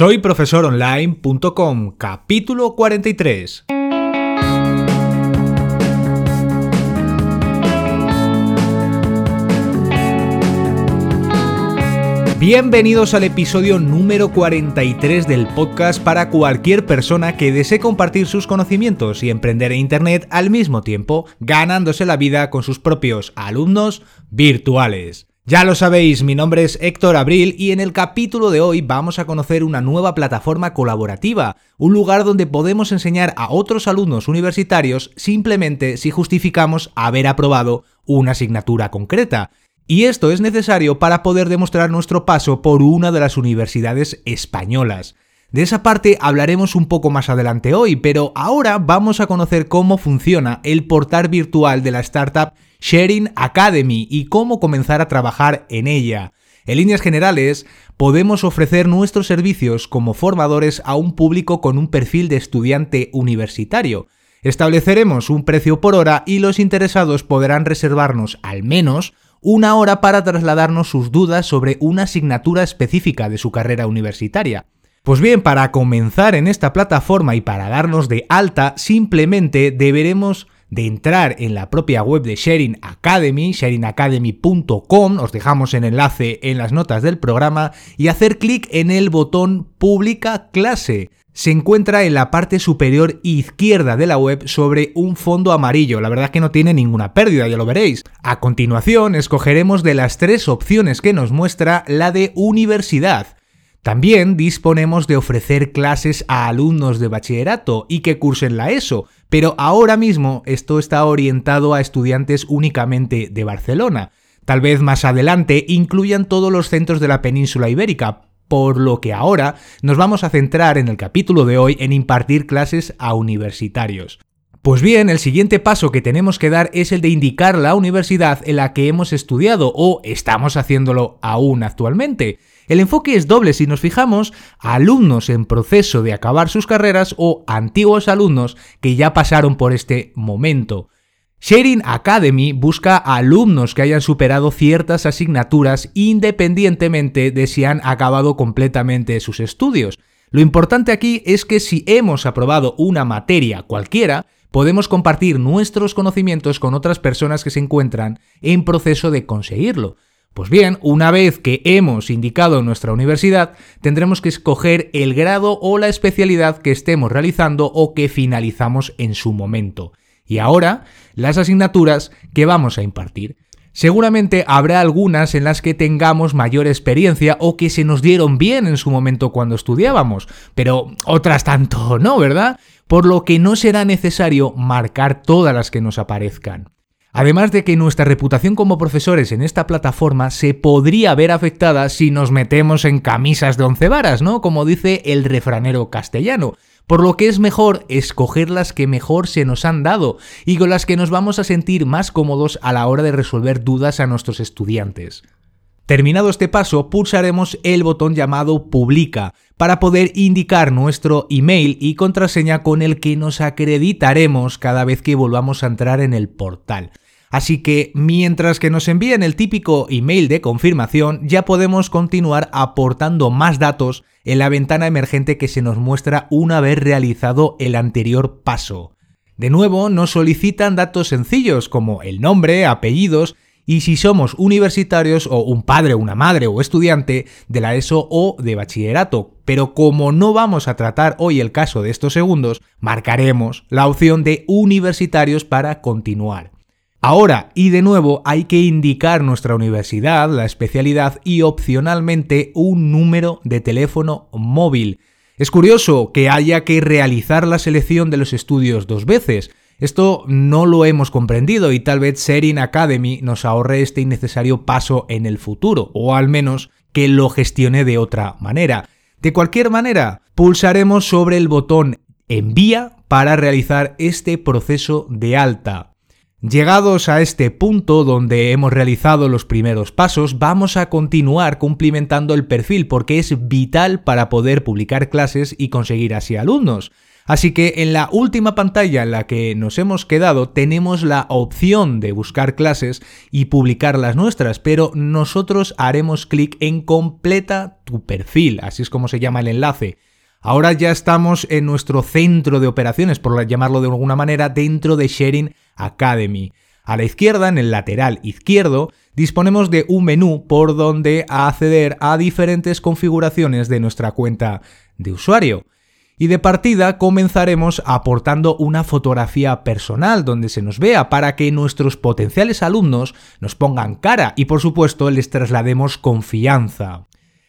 soyprofesoronline.com, capítulo 43. Bienvenidos al episodio número 43 del podcast para cualquier persona que desee compartir sus conocimientos y emprender en Internet al mismo tiempo, ganándose la vida con sus propios alumnos virtuales. Ya lo sabéis, mi nombre es Héctor Abril y en el capítulo de hoy vamos a conocer una nueva plataforma colaborativa, un lugar donde podemos enseñar a otros alumnos universitarios simplemente si justificamos haber aprobado una asignatura concreta. Y esto es necesario para poder demostrar nuestro paso por una de las universidades españolas. De esa parte hablaremos un poco más adelante hoy, pero ahora vamos a conocer cómo funciona el portal virtual de la startup Sharing Academy y cómo comenzar a trabajar en ella. En líneas generales, podemos ofrecer nuestros servicios como formadores a un público con un perfil de estudiante universitario. Estableceremos un precio por hora y los interesados podrán reservarnos al menos una hora para trasladarnos sus dudas sobre una asignatura específica de su carrera universitaria. Pues bien, para comenzar en esta plataforma y para darnos de alta, simplemente deberemos de entrar en la propia web de Sharing Academy, sharingacademy.com, os dejamos el enlace en las notas del programa, y hacer clic en el botón Publica clase. Se encuentra en la parte superior izquierda de la web sobre un fondo amarillo. La verdad es que no tiene ninguna pérdida, ya lo veréis. A continuación, escogeremos de las tres opciones que nos muestra la de universidad. También disponemos de ofrecer clases a alumnos de bachillerato y que cursen la ESO, pero ahora mismo esto está orientado a estudiantes únicamente de Barcelona. Tal vez más adelante incluyan todos los centros de la península ibérica, por lo que ahora nos vamos a centrar en el capítulo de hoy en impartir clases a universitarios. Pues bien, el siguiente paso que tenemos que dar es el de indicar la universidad en la que hemos estudiado o estamos haciéndolo aún actualmente. El enfoque es doble si nos fijamos: alumnos en proceso de acabar sus carreras o antiguos alumnos que ya pasaron por este momento. Sharing Academy busca alumnos que hayan superado ciertas asignaturas independientemente de si han acabado completamente sus estudios. Lo importante aquí es que si hemos aprobado una materia cualquiera, podemos compartir nuestros conocimientos con otras personas que se encuentran en proceso de conseguirlo. Pues bien, una vez que hemos indicado nuestra universidad, tendremos que escoger el grado o la especialidad que estemos realizando o que finalizamos en su momento. Y ahora, las asignaturas que vamos a impartir. Seguramente habrá algunas en las que tengamos mayor experiencia o que se nos dieron bien en su momento cuando estudiábamos, pero otras tanto no, ¿verdad? Por lo que no será necesario marcar todas las que nos aparezcan. Además de que nuestra reputación como profesores en esta plataforma se podría ver afectada si nos metemos en camisas de once varas, ¿no? Como dice el refranero castellano. Por lo que es mejor escoger las que mejor se nos han dado y con las que nos vamos a sentir más cómodos a la hora de resolver dudas a nuestros estudiantes. Terminado este paso, pulsaremos el botón llamado Publica para poder indicar nuestro email y contraseña con el que nos acreditaremos cada vez que volvamos a entrar en el portal. Así que, mientras que nos envíen el típico email de confirmación, ya podemos continuar aportando más datos en la ventana emergente que se nos muestra una vez realizado el anterior paso. De nuevo, nos solicitan datos sencillos como el nombre, apellidos y si somos universitarios o un padre, una madre o estudiante de la ESO o de bachillerato. Pero como no vamos a tratar hoy el caso de estos segundos, marcaremos la opción de universitarios para continuar. Ahora, y de nuevo, hay que indicar nuestra universidad, la especialidad y opcionalmente un número de teléfono móvil. Es curioso que haya que realizar la selección de los estudios dos veces. Esto no lo hemos comprendido y tal vez Sharing Academy nos ahorre este innecesario paso en el futuro, o al menos que lo gestione de otra manera. De cualquier manera, pulsaremos sobre el botón Envía para realizar este proceso de alta. Llegados a este punto donde hemos realizado los primeros pasos, vamos a continuar cumplimentando el perfil porque es vital para poder publicar clases y conseguir así alumnos. Así que en la última pantalla en la que nos hemos quedado tenemos la opción de buscar clases y publicar las nuestras, pero nosotros haremos clic en completa tu perfil, así es como se llama el enlace. Ahora ya estamos en nuestro centro de operaciones, por llamarlo de alguna manera, dentro de Sharing Academy. A la izquierda, en el lateral izquierdo, disponemos de un menú por donde acceder a diferentes configuraciones de nuestra cuenta de usuario. Y de partida comenzaremos aportando una fotografía personal donde se nos vea para que nuestros potenciales alumnos nos pongan cara y, por supuesto, les traslademos confianza.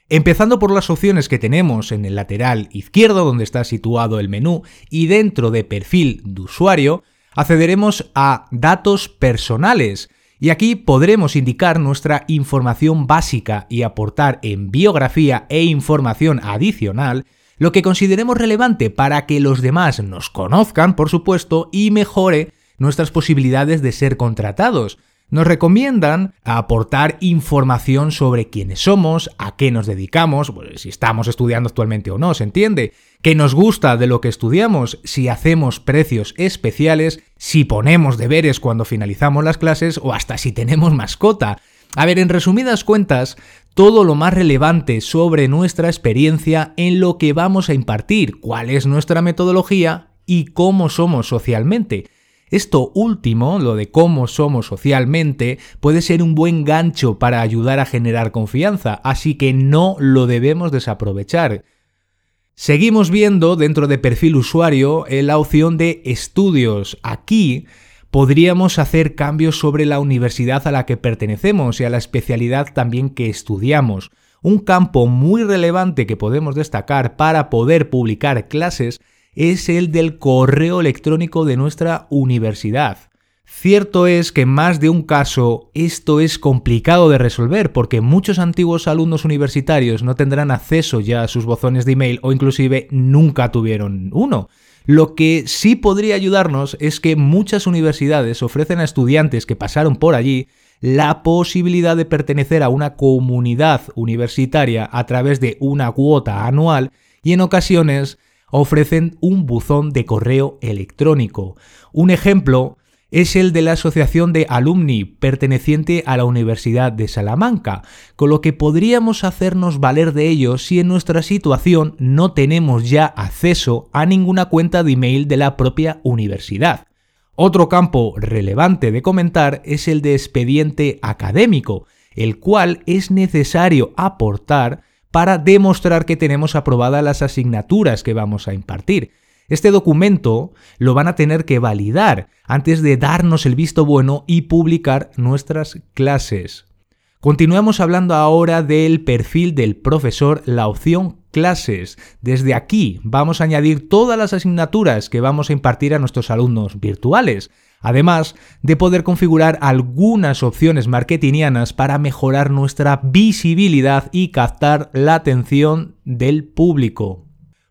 Empezando por las opciones que tenemos en el lateral izquierdo donde está situado el menú y dentro de perfil de usuario, accederemos a datos personales. Y aquí podremos indicar nuestra información básica y aportar en biografía e información adicional lo que consideremos relevante para que los demás nos conozcan, por supuesto, y mejore nuestras posibilidades de ser contratados. Nos recomiendan aportar información sobre quiénes somos, a qué nos dedicamos, pues, si estamos estudiando actualmente o no, se entiende, qué nos gusta de lo que estudiamos, si hacemos precios especiales, si ponemos deberes cuando finalizamos las clases o hasta si tenemos mascota. A ver, en resumidas cuentas, todo lo más relevante sobre nuestra experiencia en lo que vamos a impartir, cuál es nuestra metodología y cómo somos socialmente. Esto último, lo de cómo somos socialmente, puede ser un buen gancho para ayudar a generar confianza, así que no lo debemos desaprovechar. Seguimos viendo dentro de perfil usuario la opción de estudios. Aquí podríamos hacer cambios sobre la universidad a la que pertenecemos y a la especialidad también que estudiamos. Un campo muy relevante que podemos destacar para poder publicar clases es el del correo electrónico de nuestra universidad. Cierto es que en más de un caso esto es complicado de resolver porque muchos antiguos alumnos universitarios no tendrán acceso ya a sus bozones de email o inclusive nunca tuvieron uno. Lo que sí podría ayudarnos es que muchas universidades ofrecen a estudiantes que pasaron por allí la posibilidad de pertenecer a una comunidad universitaria a través de una cuota anual y en ocasiones ofrecen un buzón de correo electrónico. Un ejemplo es el de la Asociación de Alumni perteneciente a la Universidad de Salamanca, con lo que podríamos hacernos valer de ello si en nuestra situación no tenemos ya acceso a ninguna cuenta de email de la propia universidad. Otro campo relevante de comentar es el de expediente académico, el cual es necesario aportar para demostrar que tenemos aprobadas las asignaturas que vamos a impartir. Este documento lo van a tener que validar antes de darnos el visto bueno y publicar nuestras clases. Continuamos hablando ahora del perfil del profesor, la opción clases. Desde aquí vamos a añadir todas las asignaturas que vamos a impartir a nuestros alumnos virtuales, además de poder configurar algunas opciones marketingianas para mejorar nuestra visibilidad y captar la atención del público.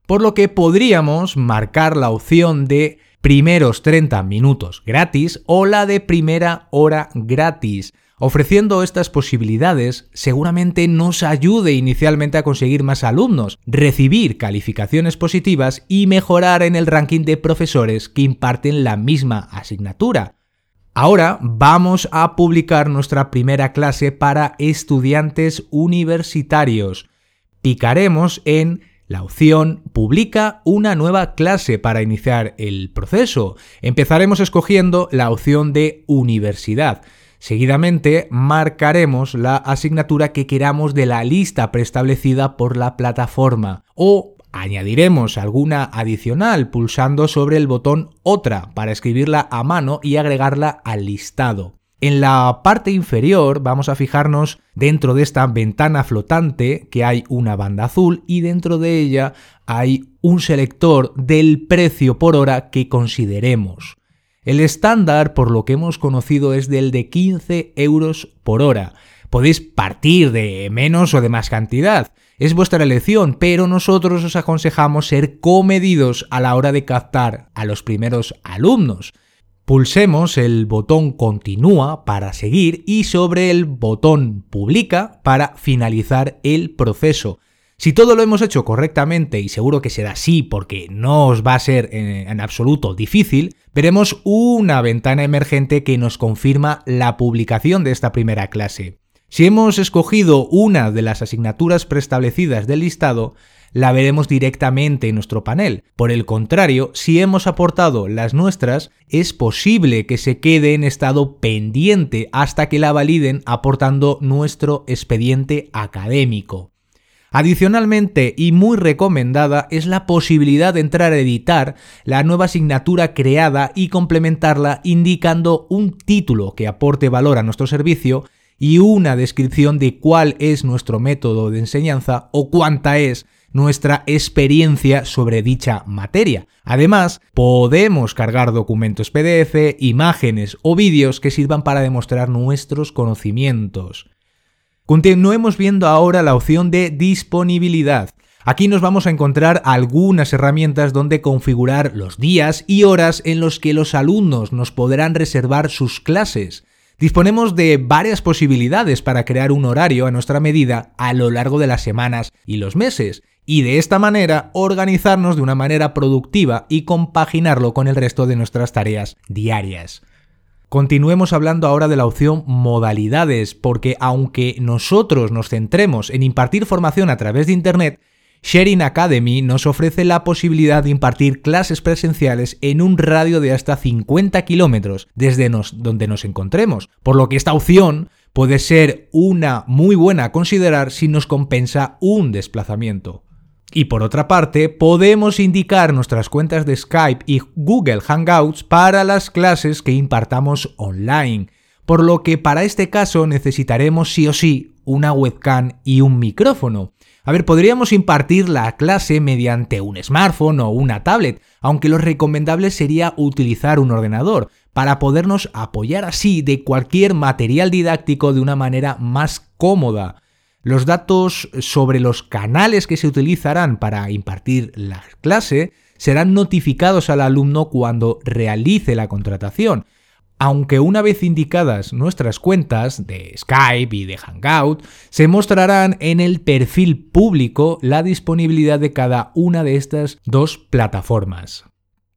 Por lo que podríamos marcar la opción de primeros 30 minutos gratis o la de primera hora gratis. Ofreciendo estas posibilidades, seguramente nos ayude inicialmente a conseguir más alumnos, recibir calificaciones positivas y mejorar en el ranking de profesores que imparten la misma asignatura. Ahora vamos a publicar nuestra primera clase para estudiantes universitarios. Picaremos en la opción Publica una nueva clase para iniciar el proceso. Empezaremos escogiendo la opción de Universidad. Seguidamente marcaremos la asignatura que queramos de la lista preestablecida por la plataforma o añadiremos alguna adicional pulsando sobre el botón Otra para escribirla a mano y agregarla al listado. En la parte inferior vamos a fijarnos dentro de esta ventana flotante que hay una banda azul y dentro de ella hay un selector del precio por hora que consideremos. El estándar, por lo que hemos conocido, es del de 15 euros por hora. Podéis partir de menos o de más cantidad. Es vuestra elección, pero nosotros os aconsejamos ser comedidos a la hora de captar a los primeros alumnos. Pulsemos el botón Continúa para seguir y sobre el botón Publica para finalizar el proceso. Si todo lo hemos hecho correctamente, y seguro que será así porque no os va a ser en absoluto difícil, veremos una ventana emergente que nos confirma la publicación de esta primera clase. Si hemos escogido una de las asignaturas preestablecidas del listado, la veremos directamente en nuestro panel. Por el contrario, si hemos aportado las nuestras, es posible que se quede en estado pendiente hasta que la validen aportando nuestro expediente académico. Adicionalmente, y muy recomendada, es la posibilidad de entrar a editar la nueva asignatura creada y complementarla indicando un título que aporte valor a nuestro servicio y una descripción de cuál es nuestro método de enseñanza o cuánta es nuestra experiencia sobre dicha materia. Además, podemos cargar documentos PDF, imágenes o vídeos que sirvan para demostrar nuestros conocimientos. Continuemos viendo ahora la opción de disponibilidad. Aquí nos vamos a encontrar algunas herramientas donde configurar los días y horas en los que los alumnos nos podrán reservar sus clases. Disponemos de varias posibilidades para crear un horario a nuestra medida a lo largo de las semanas y los meses, y de esta manera organizarnos de una manera productiva y compaginarlo con el resto de nuestras tareas diarias. Continuemos hablando ahora de la opción modalidades, porque aunque nosotros nos centremos en impartir formación a través de Internet, Sharing Academy nos ofrece la posibilidad de impartir clases presenciales en un radio de hasta 50 kilómetros desde donde nos encontremos, por lo que esta opción puede ser una muy buena a considerar si nos compensa un desplazamiento. Y por otra parte, podemos indicar nuestras cuentas de Skype y Google Hangouts para las clases que impartamos online, por lo que para este caso necesitaremos sí o sí una webcam y un micrófono. A ver, podríamos impartir la clase mediante un smartphone o una tablet, aunque lo recomendable sería utilizar un ordenador, para podernos apoyar así de cualquier material didáctico de una manera más cómoda. Los datos sobre los canales que se utilizarán para impartir la clase serán notificados al alumno cuando realice la contratación, aunque una vez indicadas nuestras cuentas de Skype y de Hangout, se mostrarán en el perfil público la disponibilidad de cada una de estas dos plataformas.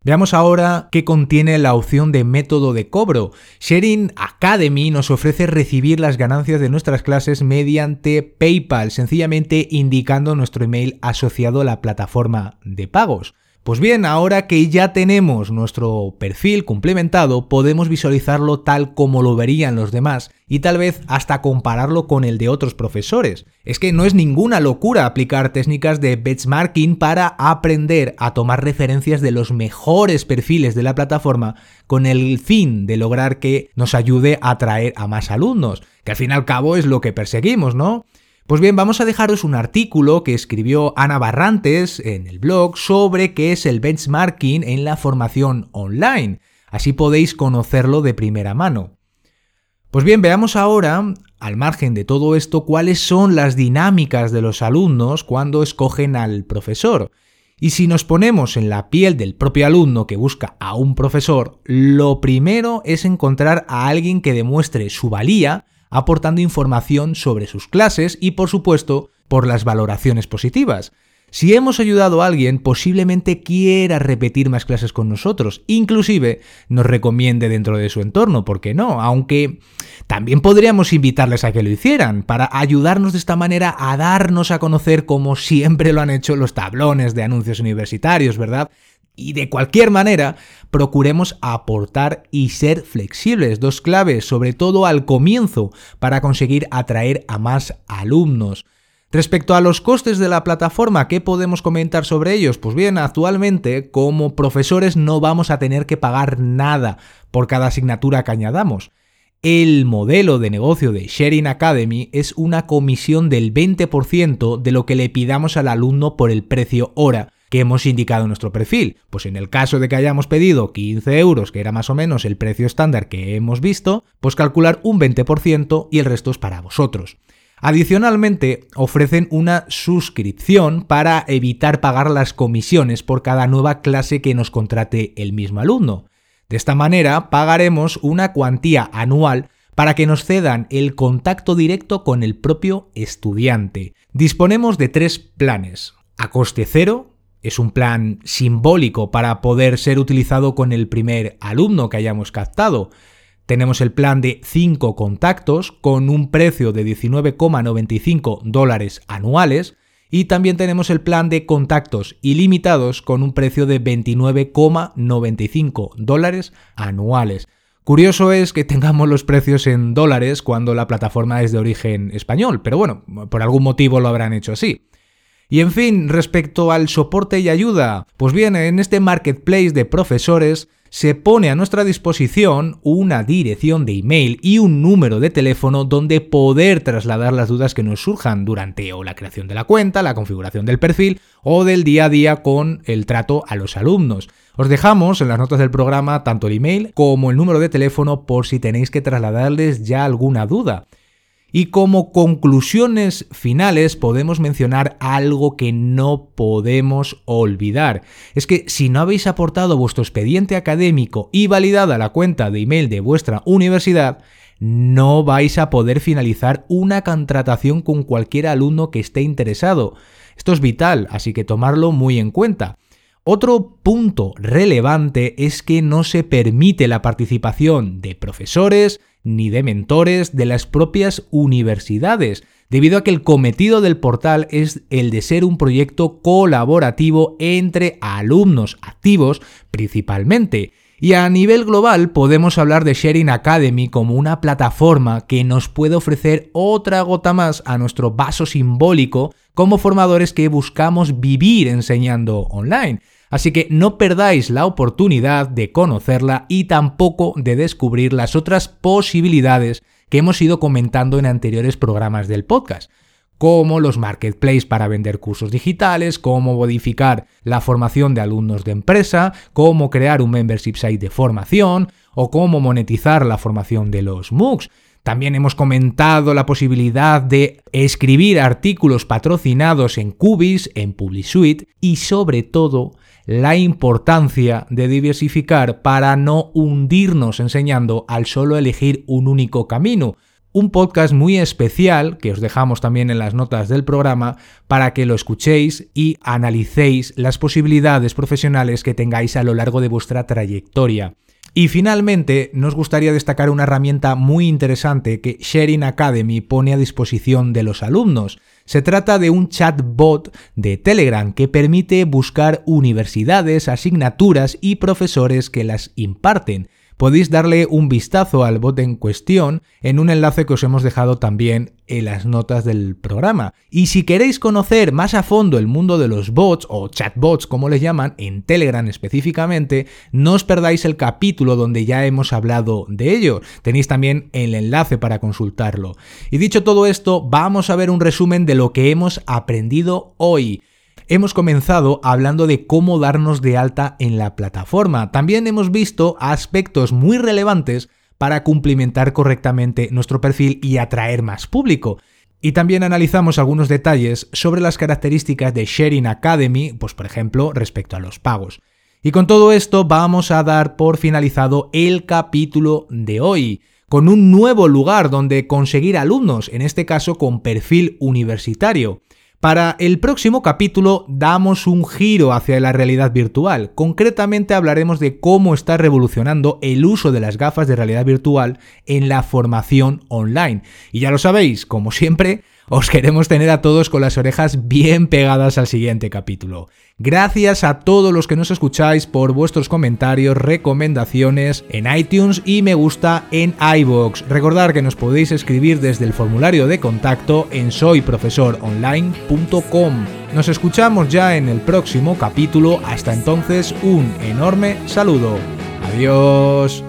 Veamos ahora qué contiene la opción de método de cobro. Sharing Academy nos ofrece recibir las ganancias de nuestras clases mediante PayPal, sencillamente indicando nuestro email asociado a la plataforma de pagos. Pues bien, ahora que ya tenemos nuestro perfil complementado, podemos visualizarlo tal como lo verían los demás y tal vez hasta compararlo con el de otros profesores. Es que no es ninguna locura aplicar técnicas de benchmarking para aprender a tomar referencias de los mejores perfiles de la plataforma con el fin de lograr que nos ayude a atraer a más alumnos, que al fin y al cabo es lo que perseguimos, ¿no? Pues bien, vamos a dejaros un artículo que escribió Ana Barrantes en el blog sobre qué es el benchmarking en la formación online. Así podéis conocerlo de primera mano. Pues bien, veamos ahora, al margen de todo esto, cuáles son las dinámicas de los alumnos cuando escogen al profesor. Y si nos ponemos en la piel del propio alumno que busca a un profesor, lo primero es encontrar a alguien que demuestre su valía aportando información sobre sus clases y, por supuesto, por las valoraciones positivas. Si hemos ayudado a alguien, posiblemente quiera repetir más clases con nosotros, inclusive nos recomiende dentro de su entorno, ¿por qué no? Aunque también podríamos invitarles a que lo hicieran, para ayudarnos de esta manera a darnos a conocer como siempre lo han hecho los tablones de anuncios universitarios, ¿verdad? Y de cualquier manera, procuremos aportar y ser flexibles, dos claves, sobre todo al comienzo, para conseguir atraer a más alumnos. Respecto a los costes de la plataforma, ¿qué podemos comentar sobre ellos? Pues bien, actualmente, como profesores no vamos a tener que pagar nada por cada asignatura que añadamos. El modelo de negocio de Sharing Academy es una comisión del 20% de lo que le pidamos al alumno por el precio hora que hemos indicado en nuestro perfil. Pues en el caso de que hayamos pedido 15 €, que era más o menos el precio estándar que hemos visto, pues calcular un 20% y el resto es para vosotros. Adicionalmente, ofrecen una suscripción para evitar pagar las comisiones por cada nueva clase que nos contrate el mismo alumno. De esta manera, pagaremos una cuantía anual para que nos cedan el contacto directo con el propio estudiante. Disponemos de 3 planes. A coste cero, es un plan simbólico para poder ser utilizado con el primer alumno que hayamos captado. Tenemos el plan de 5 contactos con un precio de $19,95 anuales y también tenemos el plan de contactos ilimitados con un precio de $29,95 anuales. Curioso es que tengamos los precios en dólares cuando la plataforma es de origen español, pero bueno, por algún motivo lo habrán hecho así. Y en fin, respecto al soporte y ayuda, pues bien, en este marketplace de profesores se pone a nuestra disposición una dirección de email y un número de teléfono donde poder trasladar las dudas que nos surjan durante o la creación de la cuenta, la configuración del perfil o del día a día con el trato a los alumnos. Os dejamos en las notas del programa tanto el email como el número de teléfono por si tenéis que trasladarles ya alguna duda. Y como conclusiones finales podemos mencionar algo que no podemos olvidar. Es que si no habéis aportado vuestro expediente académico y validada la cuenta de email de vuestra universidad, no vais a poder finalizar una contratación con cualquier alumno que esté interesado. Esto es vital, así que tomarlo muy en cuenta. Otro punto relevante es que no se permite la participación de profesores ni de mentores de las propias universidades, debido a que el cometido del portal es el de ser un proyecto colaborativo entre alumnos activos principalmente. Y a nivel global podemos hablar de Sharing Academy como una plataforma que nos puede ofrecer otra gota más a nuestro vaso simbólico como formadores que buscamos vivir enseñando online. Así que no perdáis la oportunidad de conocerla y tampoco de descubrir las otras posibilidades que hemos ido comentando en anteriores programas del podcast, como los marketplaces para vender cursos digitales, cómo modificar la formación de alumnos de empresa, cómo crear un membership site de formación o cómo monetizar la formación de los MOOCs. También hemos comentado la posibilidad de escribir artículos patrocinados en Cubis, en PubliSuite y sobre todo la importancia de diversificar para no hundirnos enseñando al solo elegir un único camino. Un podcast muy especial que os dejamos también en las notas del programa para que lo escuchéis y analicéis las posibilidades profesionales que tengáis a lo largo de vuestra trayectoria. Y finalmente, nos gustaría destacar una herramienta muy interesante que Sharing Academy pone a disposición de los alumnos. Se trata de un chatbot de Telegram que permite buscar universidades, asignaturas y profesores que las imparten. Podéis darle un vistazo al bot en cuestión en un enlace que os hemos dejado también en las notas del programa. Y si queréis conocer más a fondo el mundo de los bots o chatbots, como les llaman, en Telegram específicamente, no os perdáis el capítulo donde ya hemos hablado de ello. Tenéis también el enlace para consultarlo. Y dicho todo esto, vamos a ver un resumen de lo que hemos aprendido hoy. Hemos comenzado hablando de cómo darnos de alta en la plataforma. También hemos visto aspectos muy relevantes para cumplimentar correctamente nuestro perfil y atraer más público. Y también analizamos algunos detalles sobre las características de Sharing Academy, pues por ejemplo, respecto a los pagos. Y con todo esto vamos a dar por finalizado el capítulo de hoy, con un nuevo lugar donde conseguir alumnos, en este caso con perfil universitario. Para el próximo capítulo damos un giro hacia la realidad virtual. Concretamente hablaremos de cómo está revolucionando el uso de las gafas de realidad virtual en la formación online. Y ya lo sabéis, como siempre, os queremos tener a todos con las orejas bien pegadas al siguiente capítulo. Gracias a todos los que nos escucháis por vuestros comentarios, recomendaciones en iTunes y me gusta en iVoox. Recordad que nos podéis escribir desde el formulario de contacto en soyprofesoronline.com. Nos escuchamos ya en el próximo capítulo. Hasta entonces, un enorme saludo. Adiós.